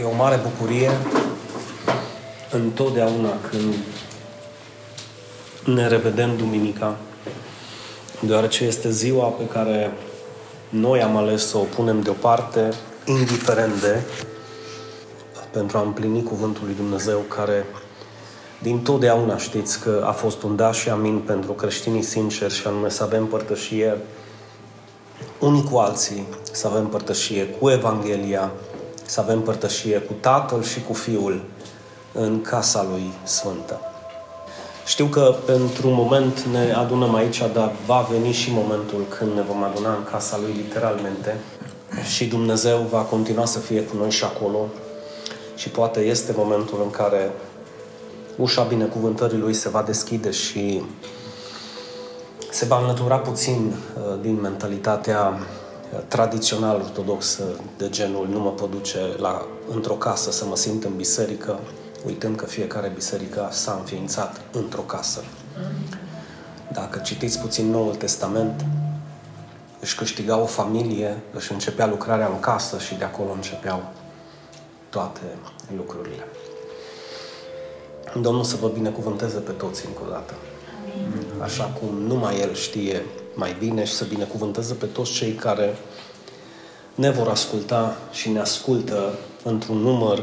E o mare bucurie întotdeauna când ne revedem duminica, deoarece este ziua pe care noi am ales să o punem deoparte, indiferent de, pentru a împlini Cuvântul lui Dumnezeu, care din totdeauna știți că a fost un da și amin pentru creștinii sinceri, și anume să avem părtășie unii cu alții, să avem părtășie cu Evanghelia, să avem părtășie cu Tatăl și cu Fiul în casa Lui Sfântă. Știu că pentru un moment ne adunăm aici, dar va veni și momentul când ne vom aduna în casa Lui, literalmente, și Dumnezeu va continua să fie cu noi și acolo și poate este momentul în care ușa binecuvântării Lui se va deschide și se va înlătura puțin din mentalitatea tradițional ortodoxă, de genul nu mă pot duce într-o casă să mă simt în biserică, uitând că fiecare biserică s-a înființat într-o casă. Dacă citiți puțin Noul Testament, își câștiga o familie, își începea lucrarea în casă și de acolo începeau toate lucrurile. Domnul să vă binecuvânteze pe toți încă o dată. Așa cum numai El știe mai bine, și să binecuvânteze pe toți cei care ne vor asculta și ne ascultă într-un număr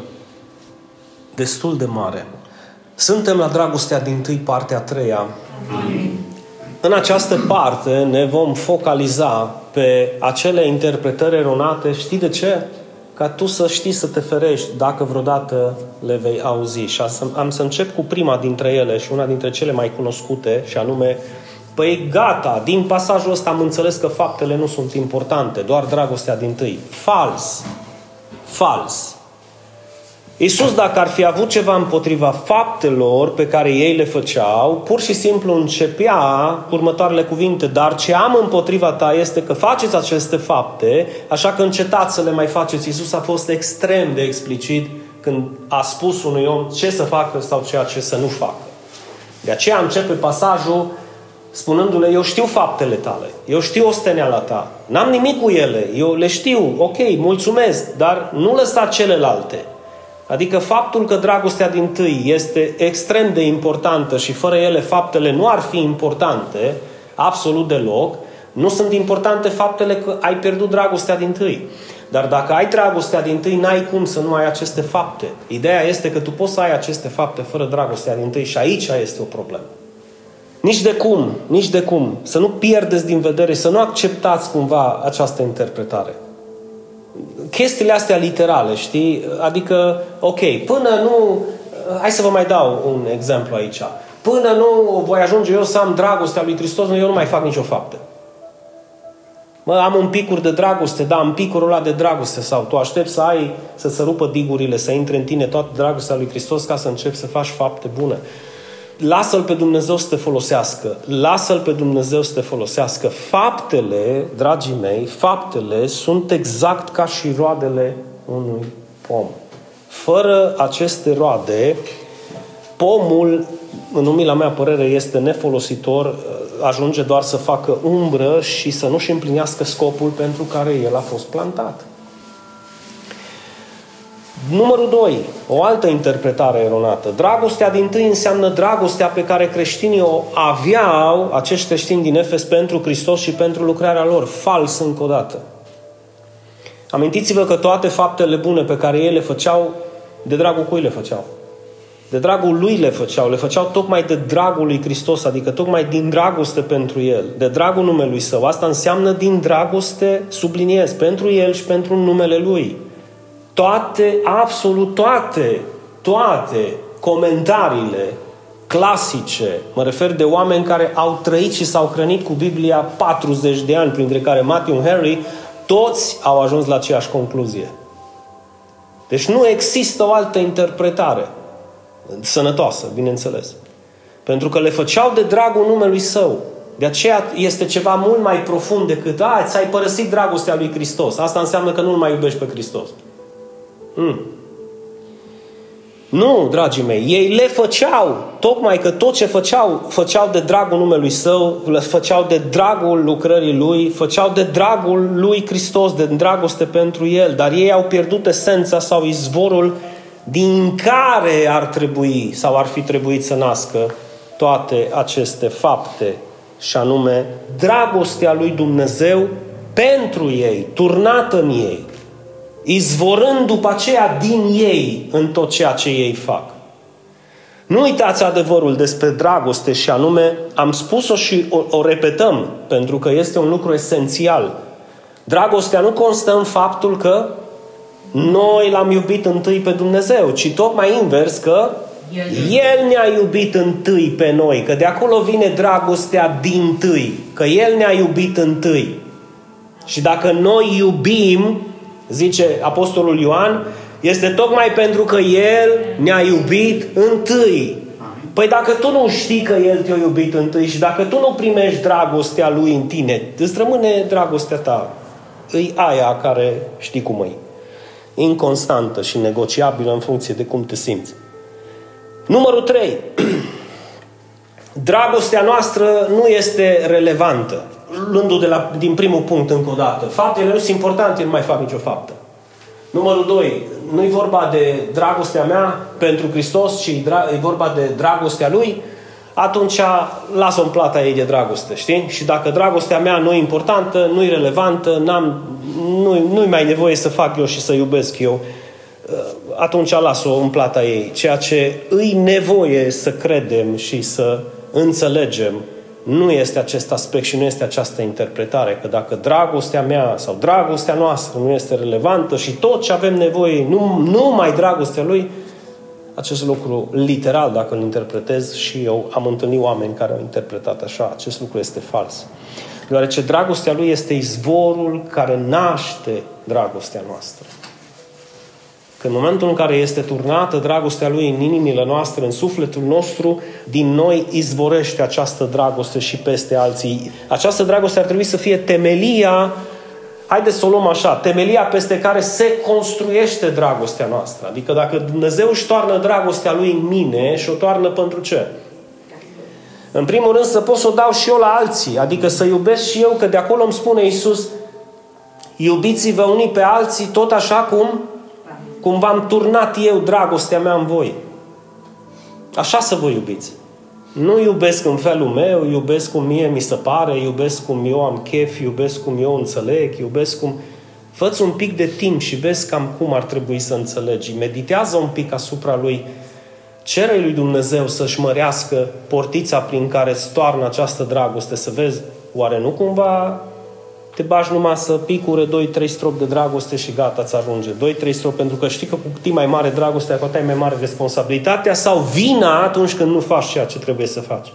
destul de mare. Suntem la Dragostea din Tâi, partea a treia. Amin. În această parte ne vom focaliza pe acele interpretări eronate. Știi de ce? Ca tu să știi să te ferești dacă vreodată le vei auzi. Și am să încep cu prima dintre ele și una dintre cele mai cunoscute, și anume: păi gata, din pasajul ăsta am înțeles că faptele nu sunt importante, doar dragostea dintâi. Fals! Fals! Iisus, dacă ar fi avut ceva împotriva faptelor pe care ei le făceau, pur și simplu începea următoarele cuvinte: dar ce am împotriva ta este că faceți aceste fapte, așa că încetați să le mai faceți. Iisus a fost extrem de explicit când a spus unui om ce să facă sau ceea ce să nu facă. De aceea începe pasajul spunându-le: eu știu faptele tale, eu știu osteneala ta, n-am nimic cu ele, eu le știu, ok, mulțumesc, dar nu lăsa celelalte. Adică faptul că dragostea dintâi este extrem de importantă și fără ele faptele nu ar fi importante, absolut deloc. Nu sunt importante faptele că ai pierdut dragostea dintâi. Dar dacă ai dragostea dintâi, n-ai cum să nu ai aceste fapte. Ideea este că tu poți să ai aceste fapte fără dragostea dintâi și aici este o problemă. Nici de cum. Să nu pierdeți din vedere, să nu acceptați cumva această interpretare. Chestiile astea literale, știi? Adică, ok, până nu... Hai să vă mai dau un exemplu aici. Până nu voi ajunge eu să am dragostea lui Hristos, eu nu mai fac nicio faptă. Mă, am un picur de dragoste, dar am picurul ăla de dragoste, sau tu aștepți să ai, să se rupă digurile, să intre în tine toată dragostea lui Hristos ca să începi să faci fapte bune. Lasă-L pe Dumnezeu să te folosească. Lasă-L pe Dumnezeu să te folosească. Faptele, dragii mei, faptele sunt exact ca și roadele unui pom. Fără aceste roade, pomul, în umila mea părere, este nefolositor, ajunge doar să facă umbră și să nu-și împlinească scopul pentru care el a fost plantat. Numărul 2, o altă interpretare eronată. Dragostea dintâi înseamnă dragostea pe care creștinii o aveau, acești creștini din Efes, pentru Hristos și pentru lucrarea lor. Fals încă o dată. Amintiți-vă că toate faptele bune pe care ei le făceau, de dragul cui le făceau? De dragul lui le făceau. Le făceau tocmai de dragul lui Hristos, adică tocmai din dragoste pentru el, de dragul numelui său. Asta înseamnă din dragoste, subliniez, pentru el și pentru numele lui. Toate, absolut toate comentariile clasice, mă refer de oameni care au trăit și s-au hrănit cu Biblia 40 de ani, printre care Matthew Henry, toți au ajuns la aceeași concluzie. Deci nu există o altă interpretare sănătoasă, bineînțeles. Pentru că le făceau de dragul numelui său. De aceea este ceva mult mai profund decât ți-ai părăsit dragostea lui Hristos. Asta înseamnă că nu-L mai iubești pe Hristos. Nu, dragii mei, ei le făceau, tocmai că tot ce făceau, făceau de dragul numelui Său, făceau de dragul lucrării Lui, făceau de dragul Lui Hristos, de dragoste pentru El, dar ei au pierdut esența sau izvorul din care ar trebui sau ar fi trebuit să nască toate aceste fapte, și anume dragostea lui Dumnezeu pentru ei, turnată în ei, izvorând după aceea din ei în tot ceea ce ei fac. Nu uitați adevărul despre dragoste, și anume, am spus-o și o repetăm, pentru că este un lucru esențial. Dragostea nu constă în faptul că noi l-am iubit întâi pe Dumnezeu, ci tocmai invers, că El ne-a iubit întâi pe noi, că de acolo vine dragostea dintâi, că El ne-a iubit întâi. Și dacă noi iubim, zice Apostolul Ioan, este tocmai pentru că El ne-a iubit întâi. Păi dacă tu nu știi că El te-a iubit întâi și dacă tu nu primești dragostea Lui în tine, îți rămâne dragostea ta. Îi aia care știi cum e. Inconstantă și negociabilă în funcție de cum te simți. Numărul 3. Dragostea noastră nu este relevantă. Luându-o din primul punct încă o dată. Faptele nu sunt importante, nu mai fac nicio faptă. Numărul 2. Nu-i vorba de dragostea mea pentru Hristos, ci e vorba de dragostea Lui. Atunci las-o în plata ei de dragoste, știi? Și dacă dragostea mea nu e importantă, nu e relevantă, nu-i mai nevoie să fac eu și să iubesc eu, atunci las-o în plata ei. Ceea ce îi nevoie să credem și să înțelegem nu este acest aspect și nu este această interpretare, că dacă dragostea mea sau dragostea noastră nu este relevantă și tot ce avem nevoie, numai dragostea Lui, acest lucru literal, dacă îl interpretez, și eu am întâlnit oameni care au interpretat așa, acest lucru este fals. Deoarece dragostea Lui este izvorul care naște dragostea noastră. Că în momentul în care este turnată dragostea Lui în inimile noastre, în sufletul nostru, din noi izvorește această dragoste și peste alții. Această dragoste ar trebui să fie temelia, haideți să o luăm așa, temelia peste care se construiește dragostea noastră. Adică dacă Dumnezeu își toarnă dragostea Lui în mine, și o toarnă pentru ce? În primul rând să pot să o dau și eu la alții, adică să iubesc și eu, că de acolo îmi spune Iisus, iubiți-vă unii pe alții tot așa cum v-am turnat eu dragostea mea în voi. Așa să vă iubiți. Nu iubesc în felul meu, iubesc cum mie mi se pare, iubesc cum eu am chef, iubesc cum eu înțeleg, iubesc cum... Fă-ți un pic de timp și vezi cam cum ar trebui să înțelegi. Meditează un pic asupra Lui. Cere Lui Dumnezeu să-și mărească portița prin care îți toarnă această dragoste. Să vezi, oare nu cumva... te bagi numai să picure 2-3 stropi de dragoste și gata, ți ajunge. 2-3 stropi, pentru că știi că cu cât e mai mare dragostea, cu atât e mai mare responsabilitatea sau vina atunci când nu faci ceea ce trebuie să faci.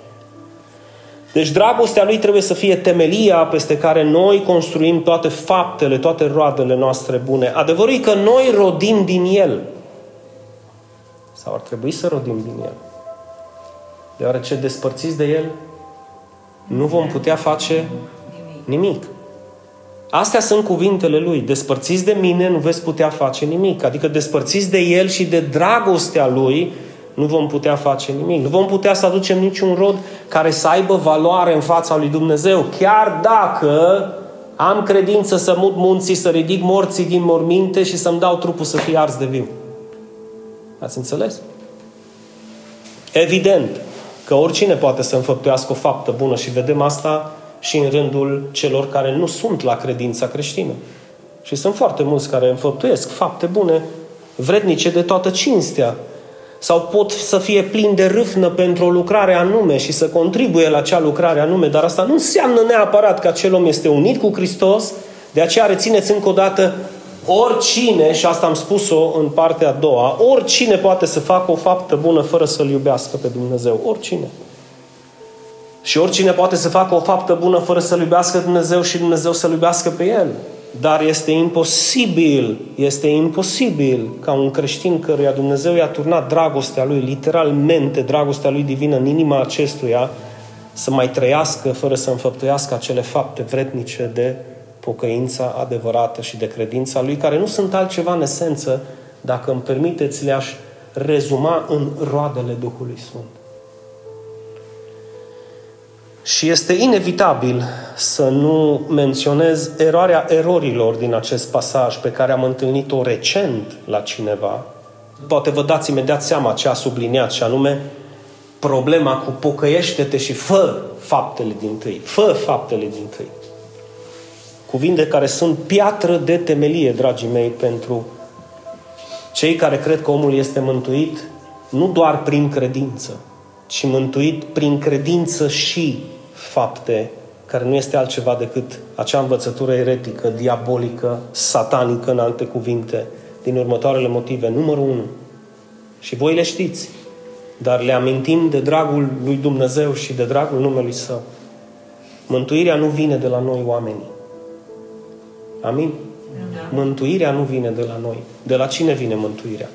Deci dragostea Lui trebuie să fie temelia peste care noi construim toate faptele, toate roadele noastre bune. Adevărul e că noi rodim din El. Sau ar trebui să rodim din El. Deoarece despărțiți de El, nu vom putea face nimic. Astea sunt cuvintele Lui. Despărțiți de mine, nu veți putea face nimic. Adică despărțiți de El și de dragostea Lui, nu vom putea face nimic. Nu vom putea să aducem niciun rod care să aibă valoare în fața lui Dumnezeu. Chiar dacă am credință să mut munții, să ridic morții din morminte și să-mi dau trupul să fie ars de viu. Ați înțeles? Evident că oricine poate să înfăptuiască o faptă bună și vedem asta și în rândul celor care nu sunt la credința creștină. Și sunt foarte mulți care înfăptuiesc fapte bune, vrednice de toată cinstea. Sau pot să fie plini de râvnă pentru o lucrare anume și să contribuie la acea lucrare anume, dar asta nu înseamnă neapărat că acel om este unit cu Hristos, de aceea rețineți încă o dată, oricine, și asta am spus-o în partea a doua, oricine poate să facă o faptă bună fără să-L iubească pe Dumnezeu. Oricine. Și oricine poate să facă o faptă bună fără să-L iubească Dumnezeu și Dumnezeu să-L iubească pe El. Dar este imposibil ca un creștin căruia Dumnezeu i-a turnat dragostea Lui, literalmente dragostea Lui divină în inima acestuia, să mai trăiască fără să înfăptuiască acele fapte vrednice de pocăința adevărată și de credința Lui, care nu sunt altceva în esență, dacă îmi permiteți, le-aș rezuma în roadele Duhului Sfânt. Și este inevitabil să nu menționez eroarea erorilor din acest pasaj pe care am întâlnit-o recent la cineva. Poate vă dați imediat seama ce a subliniat, și anume problema cu pocăiește-te și fă faptele dintâi. Cuvinte care sunt piatră de temelie, dragii mei, pentru cei care cred că omul este mântuit nu doar prin credință, ci mântuit prin credință și fapte, care nu este altceva decât acea învățătură eretică, diabolică, satanică, în alte cuvinte, din următoarele motive. Numărul 1. Și voi le știți, dar le amintim de dragul lui Dumnezeu și de dragul numelui Său. Mântuirea nu vine de la noi, oamenii. Amin? Da. Mântuirea nu vine de la noi. De la cine vine mântuirea?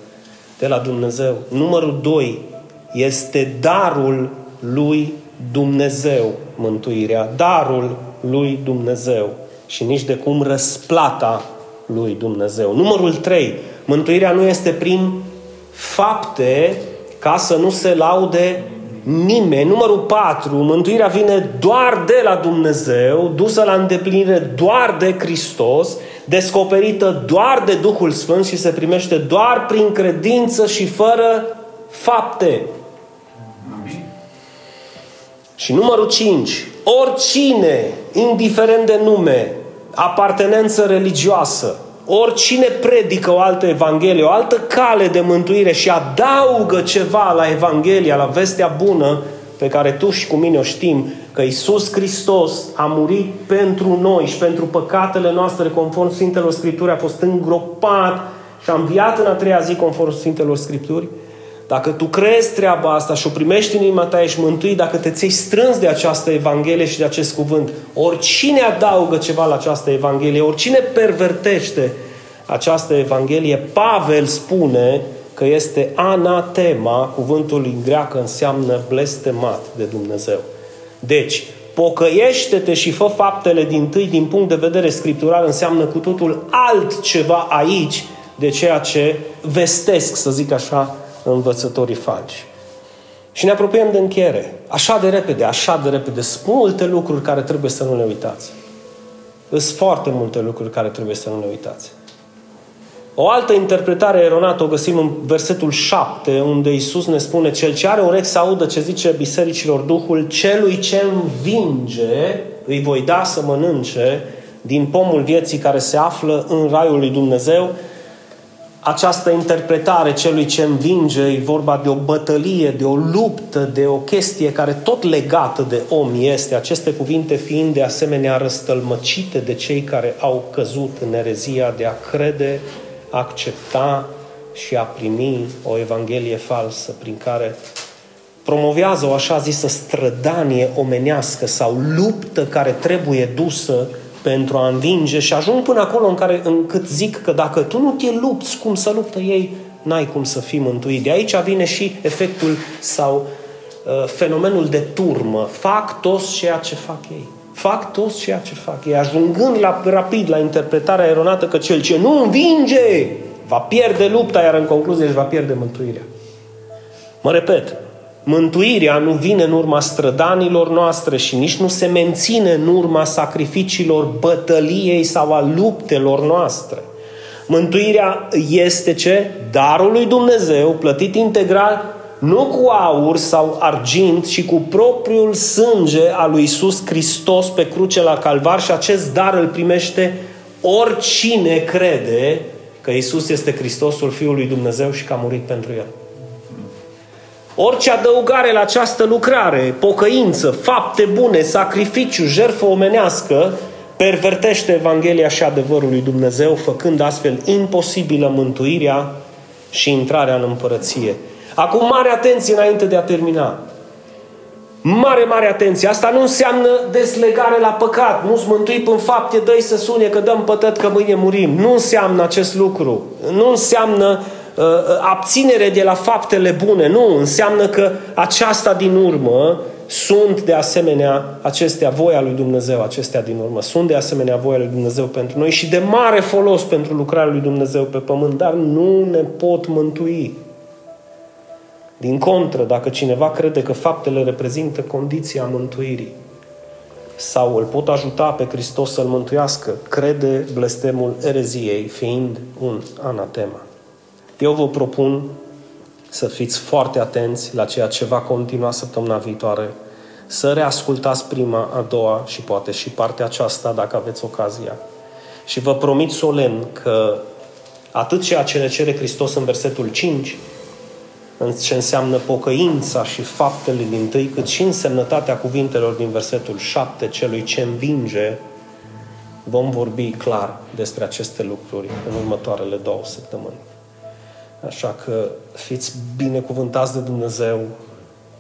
De la Dumnezeu. Numărul 2. Este darul lui Dumnezeu, mântuirea. Darul lui Dumnezeu. Și nici de cum răsplata lui Dumnezeu. Numărul 3. Mântuirea nu este prin fapte, ca să nu se laude nimeni. Numărul 4. Mântuirea vine doar de la Dumnezeu, dusă la îndeplinire doar de Hristos, descoperită doar de Duhul Sfânt și se primește doar prin credință și fără fapte. Amin. Și numărul 5. Oricine, indiferent de nume, apartenență religioasă, oricine predică o altă evanghelie, o altă cale de mântuire și adaugă ceva la Evanghelia, la vestea bună pe care tu și cu mine o știm, că Iisus Hristos a murit pentru noi și pentru păcatele noastre, conform Sfintelor Scripturi, a fost îngropat și a înviat în a treia zi, conform Sfintelor Scripturi. Dacă tu crezi treaba asta și o primești în inima ta, ești mântuit. Dacă te ții strâns de această Evanghelie și de acest cuvânt, oricine adaugă ceva la această Evanghelie, oricine pervertește această Evanghelie, Pavel spune că este anatema, cuvântul în greacă înseamnă blestemat de Dumnezeu. Deci, pocăiește-te și fă faptele dintâi, din punct de vedere scriptural, înseamnă cu totul altceva aici de ceea ce vestesc, să zic așa, învățătorii falși. Și ne apropiem de încheiere. Așa de repede. Sunt multe lucruri care trebuie să nu le uitați. O altă interpretare eronată o găsim în versetul 7, unde Iisus ne spune: cel ce are urechi să audă ce zice bisericilor Duhul, celui ce învinge îi voi da să mănânce din pomul vieții care se află în raiul lui Dumnezeu. Această interpretare, celui ce învinge, e vorba de o bătălie, de o luptă, de o chestie care tot legată de om este, aceste cuvinte fiind de asemenea răstălmăcite de cei care au căzut în erezia de a crede, a accepta și a primi o evanghelie falsă prin care promovează o așa zisă strădanie omenească sau luptă care trebuie dusă pentru a învinge, și ajung până acolo încât zic că dacă tu nu te lupți cum să luptă ei, n-ai cum să fii mântuit. De aici vine și efectul sau fenomenul de turmă. Fac toți ceea ce fac ei. Ajungând rapid la interpretarea eronată că cel ce nu învinge va pierde lupta, iar în concluzie își va pierde mântuirea. Mă repet, mântuirea nu vine în urma strădanilor noastre și nici nu se menține în urma sacrificiilor, bătăliei sau a luptelor noastre. Mântuirea este ce? Darul lui Dumnezeu, plătit integral, nu cu aur sau argint, ci cu propriul sânge al lui Iisus Hristos pe cruce la Calvar, și acest dar îl primește oricine crede că Iisus este Hristosul, Fiul lui Dumnezeu, și că a murit pentru el. Orice adăugare la această lucrare, pocăință, fapte bune, sacrificiu, jertfă omenească, pervertește Evanghelia și adevărul lui Dumnezeu, făcând astfel imposibilă mântuirea și intrarea în împărăție. Acum, mare atenție înainte de a termina. Mare atenție. Asta nu înseamnă deslegare la păcat. Nu-ți mântui până fapte, dă-i să sune că dăm pătăt că mâine murim. Nu înseamnă acest lucru. Nu înseamnă abținere de la faptele bune, nu, înseamnă că aceasta din urmă sunt de asemenea acestea voia lui Dumnezeu, acestea din urmă sunt de asemenea voia lui Dumnezeu pentru noi și de mare folos pentru lucrarea lui Dumnezeu pe pământ, dar nu ne pot mântui. Din contră, dacă cineva crede că faptele reprezintă condiția mântuirii sau îl pot ajuta pe Hristos să-l mântuiască, crede blestemul ereziei, fiind un anatema. Eu vă propun să fiți foarte atenți la ceea ce va continua săptămâna viitoare, să reascultați prima, a doua și poate și partea aceasta, dacă aveți ocazia. Și vă promit solemn că atât ceea ce ne cere Hristos în versetul 5, ce înseamnă pocăința și faptele dintâi, cât și însemnătatea cuvintelor din versetul 7, celui ce învinge, vom vorbi clar despre aceste lucruri în următoarele 2 săptămâni. Așa că fiți binecuvântați de Dumnezeu,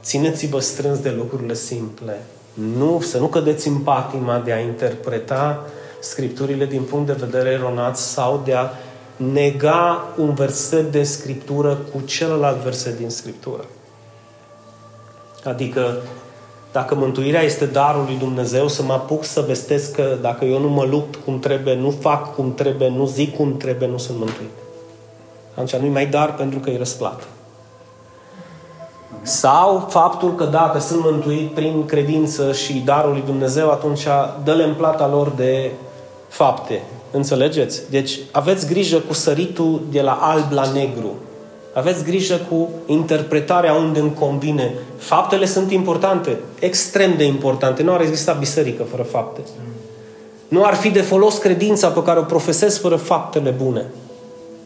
țineți-vă strâns de lucrurile simple, să nu cădeți în patima de a interpreta Scripturile din punct de vedere eronat sau de a nega un verset de Scriptură cu celălalt verset din Scriptură. Adică, dacă mântuirea este darul lui Dumnezeu, să mă apuc să vestesc că dacă eu nu mă lupt cum trebuie, nu fac cum trebuie, nu zic cum trebuie, nu sunt mântuit. Atunci nu-i mai dar pentru că e răsplată. Sau faptul că dacă sunt mântuit prin credință și darul lui Dumnezeu, atunci dă-le în plata lor de fapte. Înțelegeți? Deci aveți grijă cu săritul de la alb la negru. Aveți grijă cu interpretarea unde îmi convine. Faptele sunt importante, extrem de importante. Nu ar exista biserică fără fapte. Nu ar fi de folos credința pe care o profesez fără faptele bune.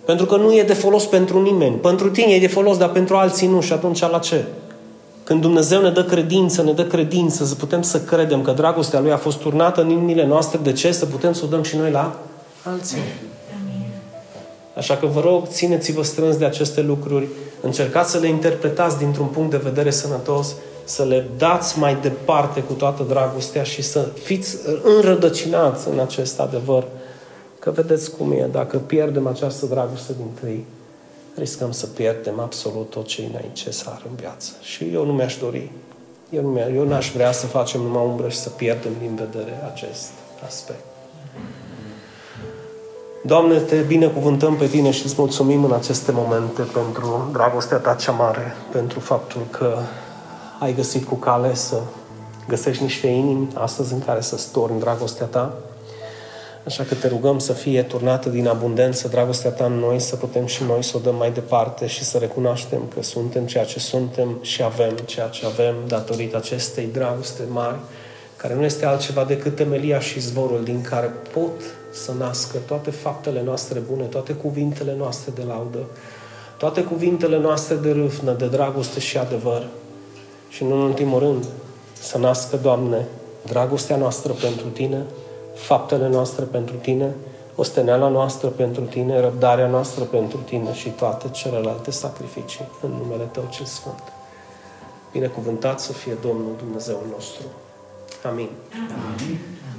Pentru că nu e de folos pentru nimeni. Pentru tine e de folos, dar pentru alții nu. Și atunci la ce? Când Dumnezeu ne dă credință, să putem să credem că dragostea Lui a fost turnată în inimile noastre. De ce? Să putem să o dăm și noi la alții. Așa că vă rog, țineți-vă strâns de aceste lucruri, încercați să le interpretați dintr-un punct de vedere sănătos, să le dați mai departe cu toată dragostea și să fiți înrădăcinați în acest adevăr. Că vedeți cum e, dacă pierdem această dragoste dintâi, riscăm să pierdem absolut tot ce e necesar în viață. Și eu nu mi-aș dori, eu n-aș vrea să facem numai umbră și să pierdem din vedere acest aspect. Doamne, Te binecuvântăm pe Tine și Îți mulțumim în aceste momente pentru dragostea Ta cea mare, pentru faptul că ai găsit cu cale să găsești niște inimi astăzi în care să storni dragostea Ta. Așa că Te rugăm să fie turnată din abundență dragostea Ta în noi, să putem și noi să o dăm mai departe și să recunoaștem că suntem ceea ce suntem și avem ceea ce avem datorită acestei dragoste mari, care nu este altceva decât temelia și izvorul din care pot să nască toate faptele noastre bune, toate cuvintele noastre de laudă, toate cuvintele noastre de râvnă, de dragoste și adevăr. Și nu în ultimul rând, să nască, Doamne, dragostea noastră pentru Tine, faptele noastre pentru Tine, osteneala noastră pentru Tine, răbdarea noastră pentru Tine și toate celelalte sacrificii în numele Tău cel Sfânt. Binecuvântat să fie Domnul Dumnezeul nostru. Amin. Amin.